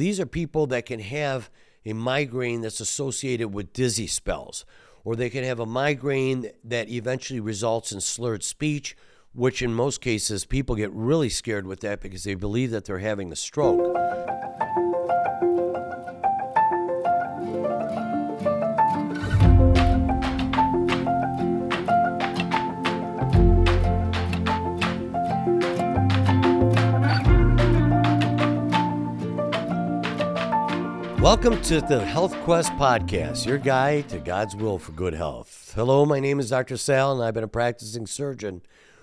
These are people that can have a migraine that's associated with dizzy spells, or they can have a migraine that eventually results in slurred speech, which in most cases people get really scared with that because they believe that they're having a stroke. Welcome to the Health Quest Podcast, your guide to God's will for good health. Hello, my name is Dr. Sal, and I've been a practicing surgeon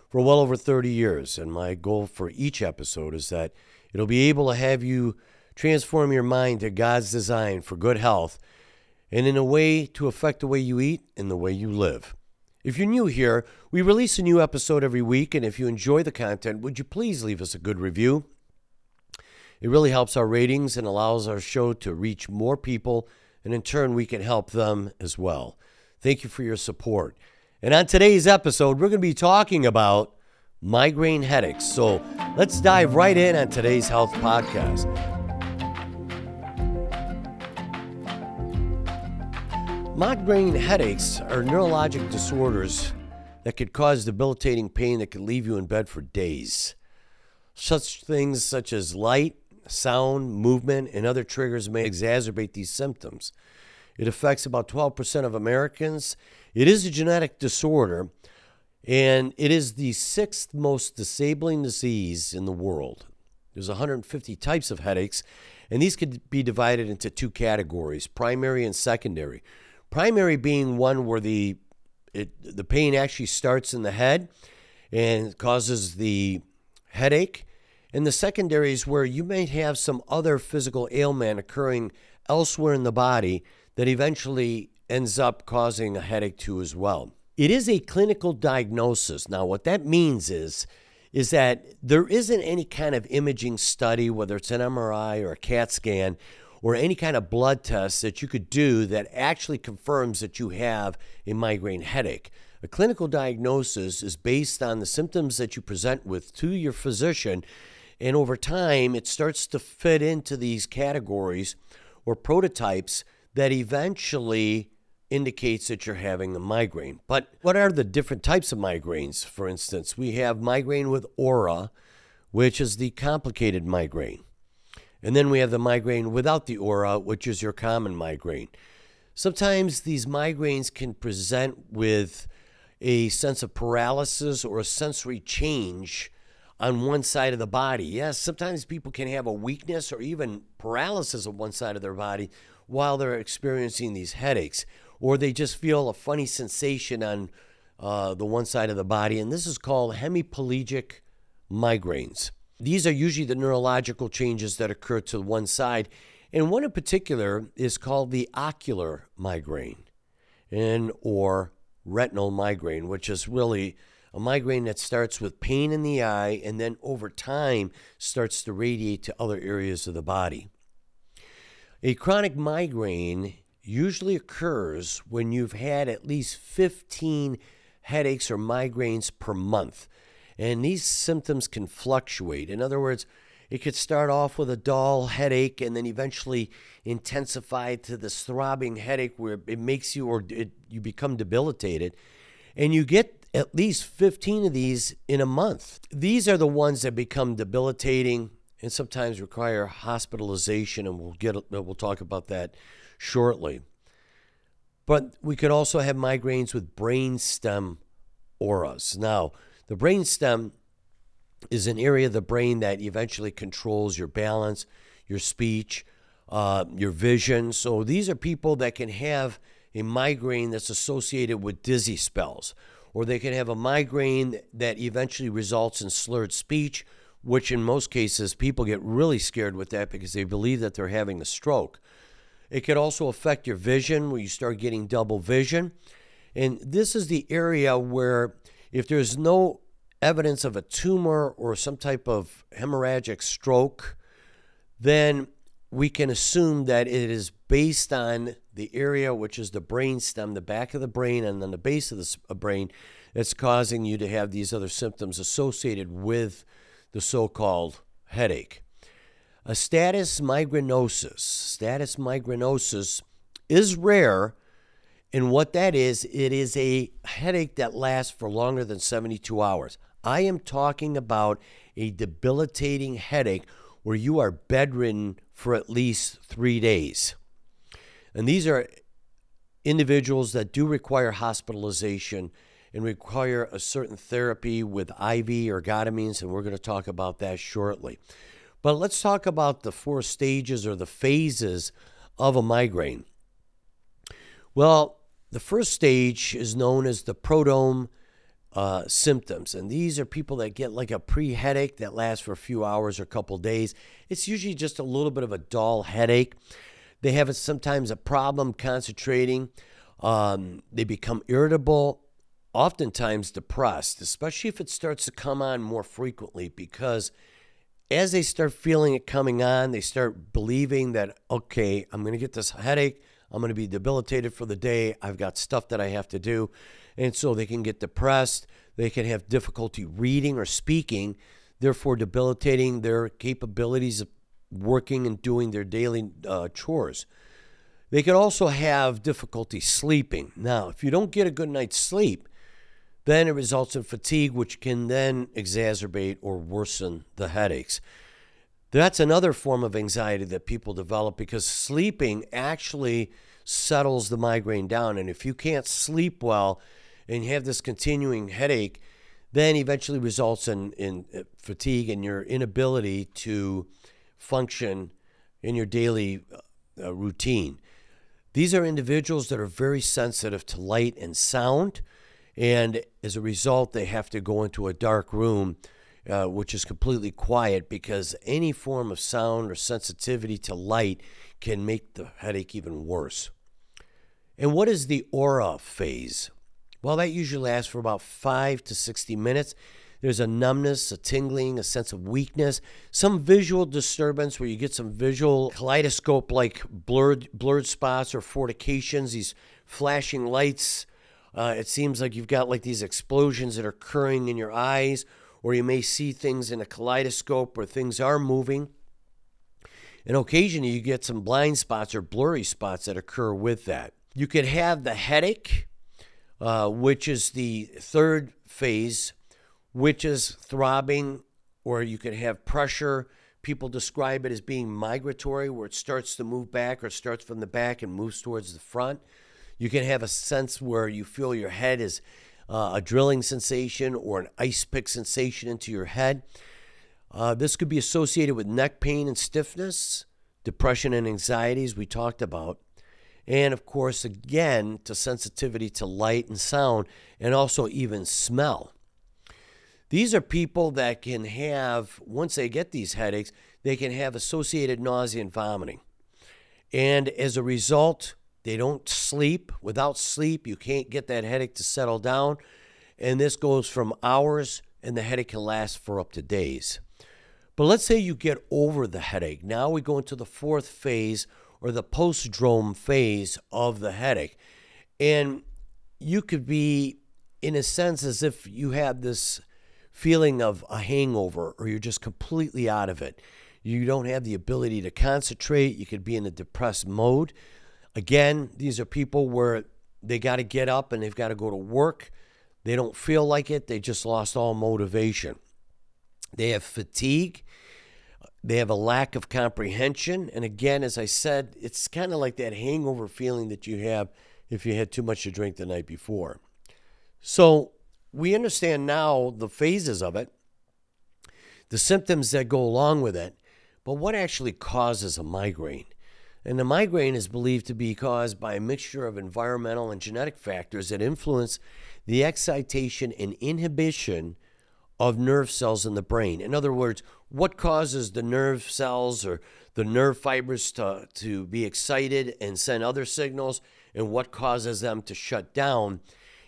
for well over 30 years. And my goal for each episode is that it'll be able to have you transform your mind to God's design for good health, and in a way to affect the way you eat and the way you live. If you're new here, we release a new episode every week, and if you enjoy the content, would you please leave us a good review? It really helps our ratings and allows our show to reach more people, and in turn, we can help them as well. Thank you for your support. And on today's episode, we're going to be talking about migraine headaches. So let's dive right in on today's health podcast. Migraine headaches are neurologic disorders that could cause debilitating pain that could leave you in bed for days. Such things such as light, sound, movement, and other triggers may exacerbate these symptoms. It affects about 12% of Americans. It is a genetic disorder, and it is the sixth most disabling disease in the world. There's 150 types of headaches, and these could be divided into two categories, primary and secondary. Primary being one where the pain actually starts in the head and causes the headache. And the secondary is where you may have some other physical ailment occurring elsewhere in the body that eventually ends up causing a headache too as well. It is a clinical diagnosis. Now, what that means is that there isn't any kind of imaging study, whether it's an MRI or a CAT scan or any kind of blood test that you could do that actually confirms that you have a migraine headache. A clinical diagnosis is based on the symptoms that you present with to your physician, and over time, it starts to fit into these categories or prototypes that eventually indicates that you're having a migraine. But what are the different types of migraines? For instance, we have migraine with aura, which is the complicated migraine. And then we have the migraine without the aura, which is your common migraine. Sometimes these migraines can present with a sense of paralysis or a sensory change on one side of the body. Yes, sometimes people can have a weakness or even paralysis on one side of their body while they're experiencing these headaches, or they just feel a funny sensation on the one side of the body, and this is called hemiplegic migraines. These are usually the neurological changes that occur to one side, and one in particular is called the ocular migraine or retinal migraine, which is really a migraine that starts with pain in the eye and then over time starts to radiate to other areas of the body. A chronic migraine usually occurs when you've had at least 15 headaches or migraines per month, and these symptoms can fluctuate. In other words, it could start off with a dull headache and then eventually intensify to this throbbing headache where it makes you you become debilitated. And you get at least 15 of these in a month. These are the ones that become debilitating and sometimes require hospitalization, and we'll talk about that shortly. But we could also have migraines with brainstem auras. Now, the brainstem is an area of the brain that eventually controls your balance, your speech, your vision. So these are people that can have a migraine that's associated with dizzy spells, or they can have a migraine that eventually results in slurred speech, which in most cases people get really scared with that because they believe that they're having a stroke. It could also affect your vision where you start getting double vision. And this is the area where if there's no evidence of a tumor or some type of hemorrhagic stroke, then we can assume that it is based on the area, which is the brainstem, the back of the brain, and then the base of the brain that's causing you to have these other symptoms associated with the so-called headache. A status migranosus is rare, and what that is, it is a headache that lasts for longer than 72 hours. I am talking about a debilitating headache where you are bedridden for at least 3 days. And these are individuals that do require hospitalization and require a certain therapy with IV ergotamines, and we're going to talk about that shortly. But let's talk about the four stages or the phases of a migraine. Well, the first stage is known as the prodrome symptoms, and these are people that get like a pre-headache that lasts for a few hours or a couple days. It's usually just a little bit of a dull headache. They have sometimes a problem concentrating. They become irritable, oftentimes depressed, especially if it starts to come on more frequently, because as they start feeling it coming on, they start believing that, okay, I'm going to get this headache. I'm going to be debilitated for the day. I've got stuff that I have to do. And so they can get depressed. They can have difficulty reading or speaking, therefore debilitating their capabilities of working and doing their daily chores. They could also have difficulty sleeping. Now, if you don't get a good night's sleep, then it results in fatigue, which can then exacerbate or worsen the headaches. That's another form of anxiety that people develop, because sleeping actually settles the migraine down. And if you can't sleep well and you have this continuing headache, then eventually results in fatigue and your inability to function in your daily routine. These are individuals that are very sensitive to light and sound, and as a result, they have to go into a dark room, which is completely quiet, because any form of sound or sensitivity to light can make the headache even worse. And what is the aura phase? Well, that usually lasts for about 5 to 60 minutes. There's a numbness, a tingling, a sense of weakness, some visual disturbance where you get some visual kaleidoscope-like blurred spots or fortifications, these flashing lights. It seems like you've got like these explosions that are occurring in your eyes, or you may see things in a kaleidoscope where things are moving. And occasionally you get some blind spots or blurry spots that occur with that. You could have the headache, which is the third phase, which is throbbing, or you could have pressure. People describe it as being migratory, where it starts to move back or starts from the back and moves towards the front. You can have a sense where you feel your head is a drilling sensation or an ice pick sensation into your head. This could be associated with neck pain and stiffness, depression and anxieties we talked about. And of course, again, to sensitivity to light and sound, and also even smell. These are people that can have, once they get these headaches, they can have associated nausea and vomiting. And as a result, they don't sleep. Without sleep, you can't get that headache to settle down. And this goes from hours, and the headache can last for up to days. But let's say you get over the headache. Now we go into the fourth phase, or the postdrome phase of the headache. And you could be, in a sense, as if you had this feeling of a hangover, or you're just completely out of it. You don't have the ability to concentrate. You could be in a depressed mode. Again, these are people where they got to get up and they've got to go to work. They don't feel like it. They just lost all motivation. They have fatigue. They have a lack of comprehension. And again, as I said, it's kind of like that hangover feeling that you have if you had too much to drink the night before. So we understand now the phases of it, the symptoms that go along with it, but what actually causes a migraine? And the migraine is believed to be caused by a mixture of environmental and genetic factors that influence the excitation and inhibition of nerve cells in the brain. In other words, what causes the nerve cells or the nerve fibers to be excited and send other signals, and what causes them to shut down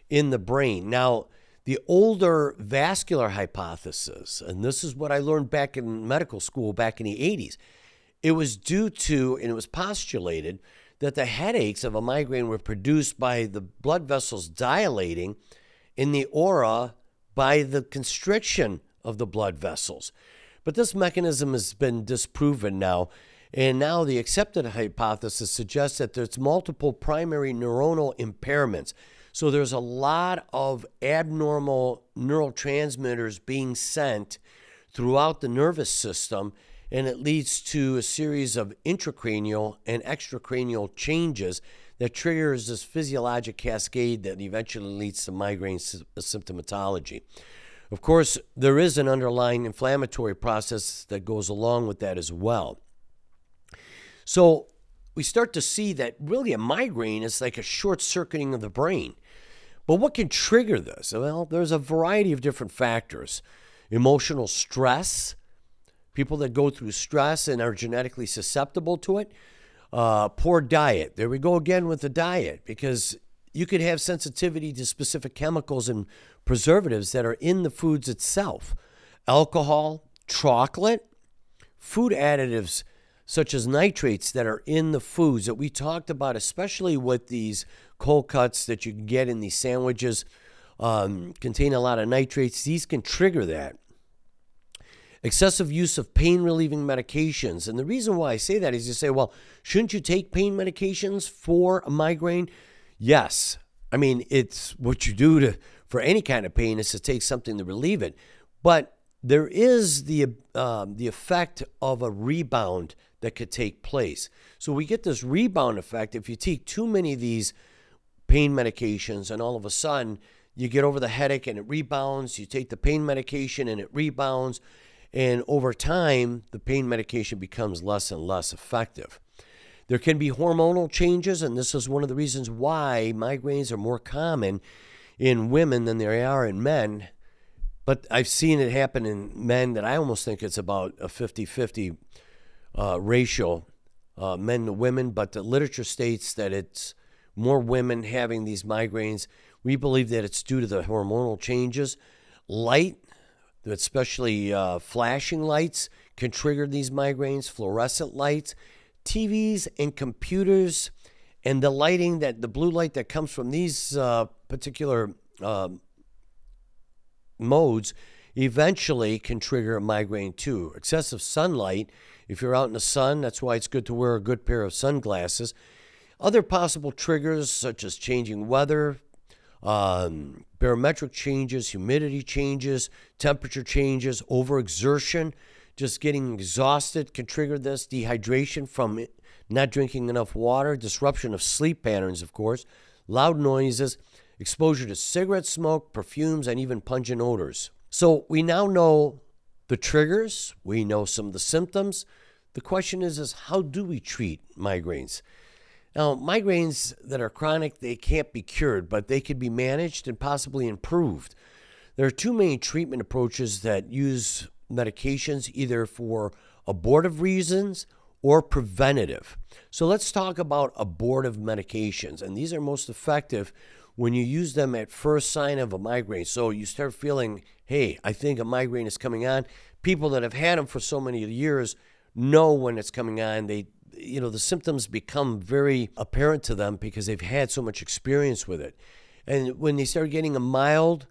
in the brain? Now, the older vascular hypothesis, and this is what I learned back in medical school back in the 80s, it was due to, and it was postulated, that the headaches of a migraine were produced by the blood vessels dilating in the aura by the constriction of the blood vessels. But this mechanism has been disproven now, and now the accepted hypothesis suggests that there's multiple primary neuronal impairments. So there's a lot of abnormal neurotransmitters being sent throughout the nervous system, and it leads to a series of intracranial and extracranial changes that triggers this physiologic cascade that eventually leads to migraine symptomatology. Of course, there is an underlying inflammatory process that goes along with that as well. So we start to see that really a migraine is like a short circuiting of the brain. But what can trigger this? Well, there's a variety of different factors. Emotional stress, people that go through stress and are genetically susceptible to it. Poor diet. There we go again with the diet, because you could have sensitivity to specific chemicals and preservatives that are in the foods itself. Alcohol, chocolate, food additives such as nitrates that are in the foods that we talked about, especially with these cold cuts that you can get in these sandwiches, contain a lot of nitrates. These can trigger that. Excessive use of pain-relieving medications. And the reason why I say that is you say, well, shouldn't you take pain medications for a migraine? Yes. I mean, it's what you do for any kind of pain is to take something to relieve it. But there is the effect of a rebound that could take place. So we get this rebound effect. If you take too many of these pain medications and all of a sudden you get over the headache and it rebounds, you take the pain medication and it rebounds. And over time, the pain medication becomes less and less effective. There can be hormonal changes, and this is one of the reasons why migraines are more common in women than they are in men. But I've seen it happen in men that I almost think it's about a 50-50 ratio, men to women. But the literature states that it's more women having these migraines. We believe that it's due to the hormonal changes. Light, especially flashing lights, can trigger these migraines, fluorescent lights, TVs and computers, and the lighting, that the blue light that comes from these particular modes eventually can trigger a migraine too. Excessive sunlight, if you're out in the sun, that's why it's good to wear a good pair of sunglasses. Other possible triggers such as changing weather, barometric changes, humidity changes, temperature changes, overexertion, just getting exhausted can trigger this, dehydration from not drinking enough water, disruption of sleep patterns, of course, loud noises, exposure to cigarette smoke, perfumes, and even pungent odors. So we now know the triggers. We know some of the symptoms. The question is how do we treat migraines? Now, migraines that are chronic, they can't be cured, but they can be managed and possibly improved. There are two main treatment approaches that use medications either for abortive reasons or preventative. So let's talk about abortive medications, and these are most effective when you use them at first sign of a migraine. So you start feeling, hey, I think a migraine is coming on. People that have had them for so many years know when it's coming on. The symptoms become very apparent to them because they've had so much experience with it. And when they start getting a mild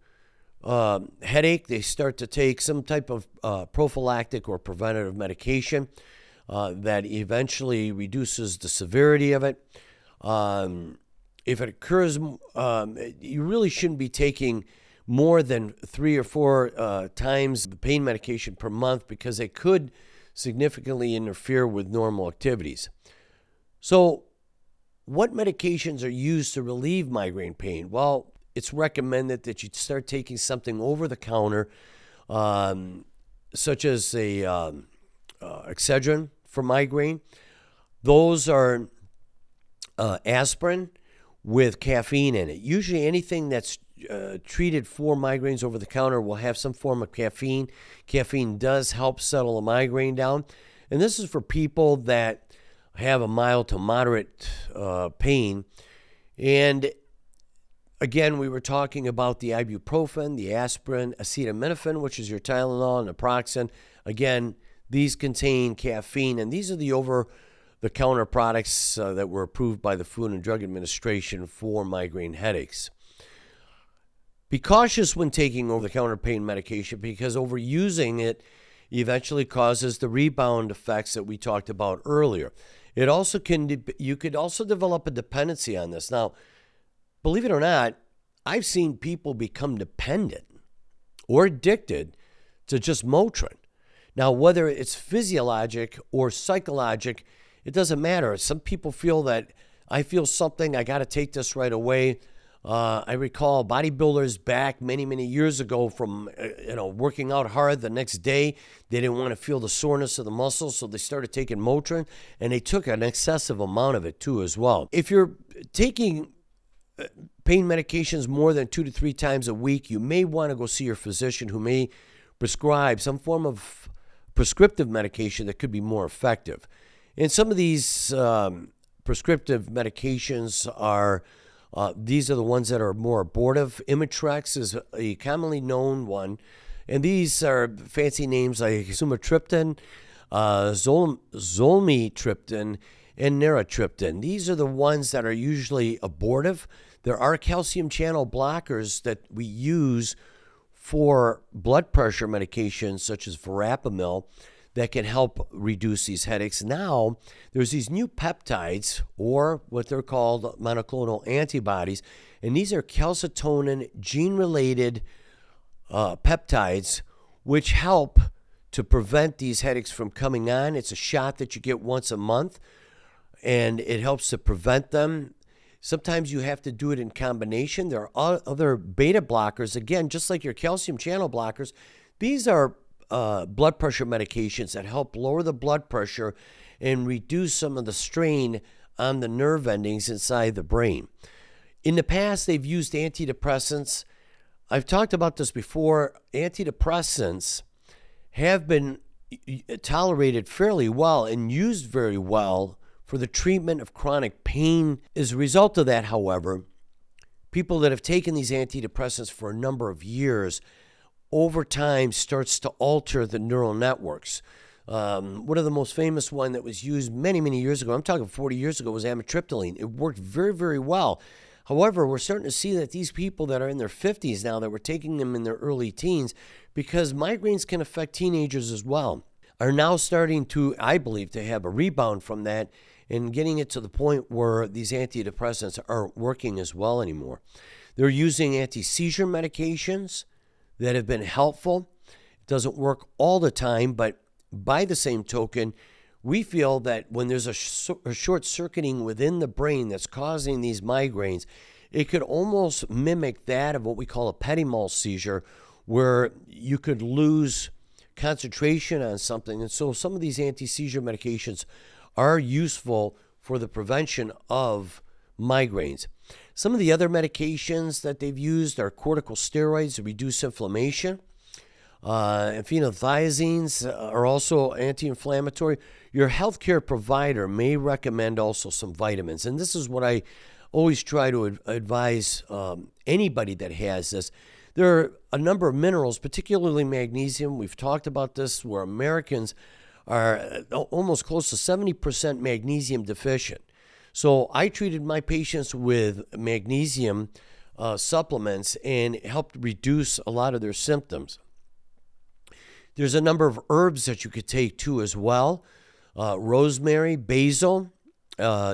headache, they start to take some type of prophylactic or preventative medication that eventually reduces the severity of it. If it occurs, you really shouldn't be taking more than 3 or 4 times the pain medication per month, because it could significantly interfere with normal activities. So what medications are used to relieve migraine pain? Well, it's recommended that you start taking something over the counter, such as Excedrin for migraine. Those are aspirin with caffeine in it. Usually anything that's treated for migraines over the counter will have some form of caffeine. Caffeine does help settle a migraine down. And this is for people that have a mild to moderate pain. And again, we were talking about the ibuprofen, the aspirin, acetaminophen, which is your Tylenol and naproxen. Again, these contain caffeine, and these are the over-the-counter products that were approved by the Food and Drug Administration for migraine headaches. Be cautious when taking over-the-counter pain medication, because overusing it eventually causes the rebound effects that we talked about earlier. It also you could also develop a dependency on this. Now, believe it or not, I've seen people become dependent or addicted to just Motrin. Now, whether it's physiologic or psychologic, it doesn't matter. Some people feel that I feel something, I got to take this right away. I recall bodybuilders back many years ago from working out hard the next day. They didn't want to feel the soreness of the muscles, so they started taking Motrin, and they took an excessive amount of it too as well. If you're taking pain medications more than 2 to 3 times a week, you may want to go see your physician, who may prescribe some form of prescriptive medication that could be more effective. And some of these prescriptive medications are... these are the ones that are more abortive. Imitrex is a commonly known one. And these are fancy names like sumatriptan, zolmitriptan, and naratriptan. These are the ones that are usually abortive. There are calcium channel blockers that we use for blood pressure medications such as verapamil that can help reduce these headaches. Now, there's these new peptides, or what they're called monoclonal antibodies, and these are calcitonin gene-related peptides, which help to prevent these headaches from coming on. It's a shot that you get once a month, and it helps to prevent them. Sometimes you have to do it in combination. There are other beta blockers, again, just like your calcium channel blockers. These are blood pressure medications that help lower the blood pressure and reduce some of the strain on the nerve endings inside the brain. In the past, they've used antidepressants. I've talked about this before. Antidepressants have been tolerated fairly well and used very well for the treatment of chronic pain. As a result of that, however, people that have taken these antidepressants for a number of years over time starts to alter the neural networks. One of the most famous one that was used many years ago, I'm talking 40 years ago, was amitriptyline. It worked very well. However, we're starting to see that these people that are in their 50s now that were taking them in their early teens, because migraines can affect teenagers as well, are now starting to, I believe, to have a rebound from that and getting it to the point where these antidepressants aren't working as well anymore. They're using anti-seizure medications that have been helpful. It doesn't work all the time, but by the same token, we feel that when there's a short-circuiting within the brain that's causing these migraines, it could almost mimic that of what we call a petit mal seizure, where you could lose concentration on something. And so some of these anti-seizure medications are useful for the prevention of migraines. Some of the other medications that they've used are corticosteroids to reduce inflammation. And phenothiazines are also anti-inflammatory. Your healthcare provider may recommend also some vitamins. And this is what I always try to advise anybody that has this. There are a number of minerals, particularly magnesium. We've talked about this, where Americans are almost close to 70% magnesium deficient. So I treated my patients with magnesium supplements and helped reduce a lot of their symptoms. There's a number of herbs that you could take too as well. Rosemary, basil,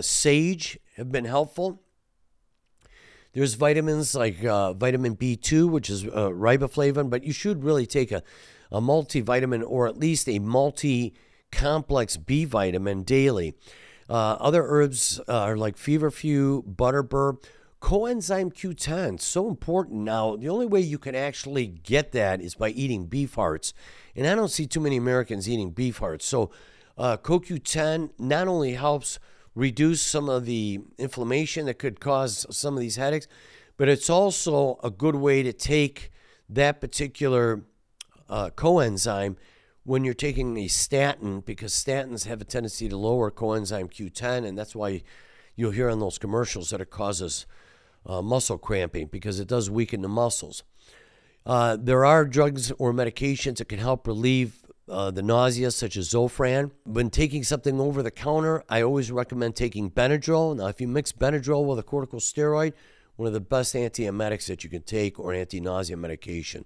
sage have been helpful. There's vitamins like vitamin B2, which is riboflavin, but you should really take a multivitamin or at least a multi-complex B vitamin daily. Other herbs are like feverfew, butterbur, coenzyme Q10, so important now. The only way you can actually get that is by eating beef hearts, and I don't see too many Americans eating beef hearts. So CoQ10 not only helps reduce some of the inflammation that could cause some of these headaches, but it's also a good way to take that particular coenzyme when you're taking a statin, because statins have a tendency to lower coenzyme Q10, and that's why you'll hear on those commercials that it causes muscle cramping, because it does weaken the muscles. There are drugs or medications that can help relieve the nausea, such as Zofran. When taking something over the counter, I always recommend taking Benadryl. Now, if you mix Benadryl with a corticosteroid, one of the best antiemetics that you can take, or anti-nausea medication.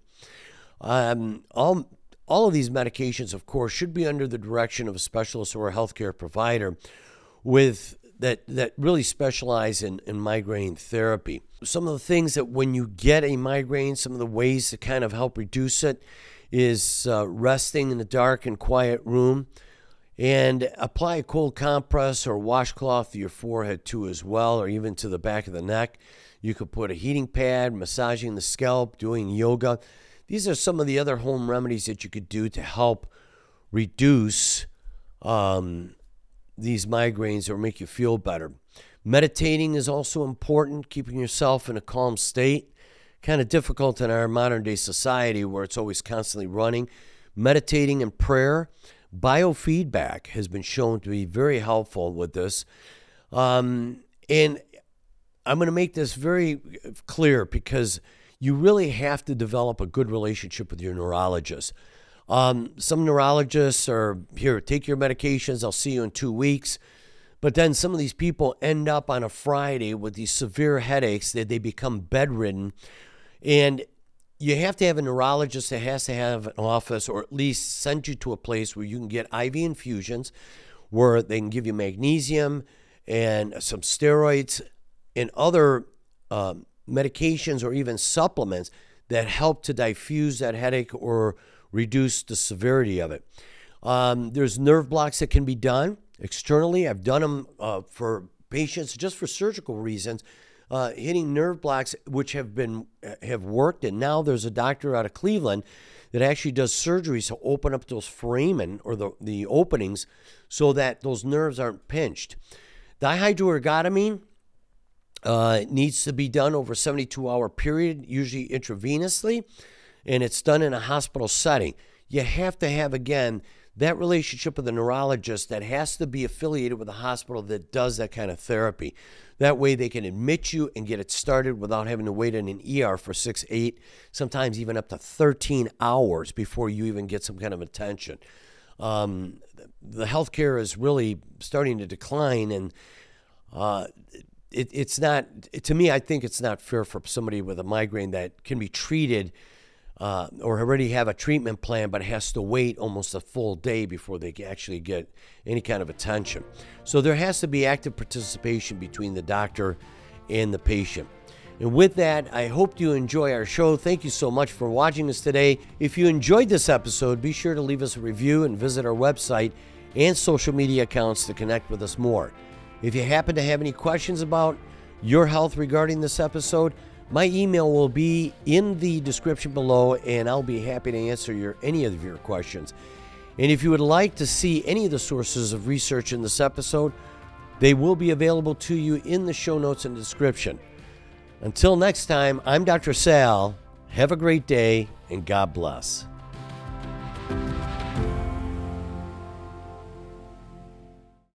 All All of these medications, of course, should be under the direction of a specialist or a healthcare provider with that really specialize in migraine therapy. Some of the things that when you get a migraine, some of the ways to kind of help reduce it is resting in a dark and quiet room, and apply a cold compress or washcloth to your forehead too as well, or even to the back of the neck. You could put a heating pad, massaging the scalp, doing yoga. These are some of the other home remedies that you could do to help reduce these migraines or make you feel better. Meditating is also important, keeping yourself in a calm state. Kind of difficult in our modern day society where it's always constantly running. Meditating and prayer. Biofeedback has been shown to be very helpful with this. And I'm going to make this very clear because you really have to develop a good relationship with your neurologist. Some neurologists are, here, take your medications, I'll see you in 2 weeks. But then some of these people end up on a Friday with these severe headaches that they become bedridden. And you have to have a neurologist that has to have an office, or at least send you to a place where you can get IV infusions, where they can give you magnesium and some steroids and other medications or even supplements that help to diffuse that headache or reduce the severity of it. There's nerve blocks that can be done externally. I've done them for patients just for surgical reasons, hitting nerve blocks which have worked. And now there's a doctor out of Cleveland that actually does surgery to open up those foramen or the openings so that those nerves aren't pinched. Dihydroergotamine needs to be done over a 72-hour period, usually intravenously. And it's done in a hospital setting. You have to have, again, that relationship with the neurologist that has to be affiliated with a hospital that does that kind of therapy. That way they can admit you and get it started without having to wait in an ER for 6, 8, sometimes even up to 13 hours before you even get some kind of attention. The healthcare is really starting to decline, and it's not, to me, I think it's not fair for somebody with a migraine that can be treated or already have a treatment plan, but has to wait almost a full day before they actually get any kind of attention. So there has to be active participation between the doctor and the patient. And with that, I hope you enjoy our show. Thank you so much for watching us today. If you enjoyed this episode, be sure to leave us a review and visit our website and social media accounts to connect with us more. If you happen to have any questions about your health regarding this episode, my email will be in the description below, and I'll be happy to answer any of your questions. And if you would like to see any of the sources of research in this episode, they will be available to you in the show notes and description. Until next time, I'm Dr. Sal. Have a great day, and God bless.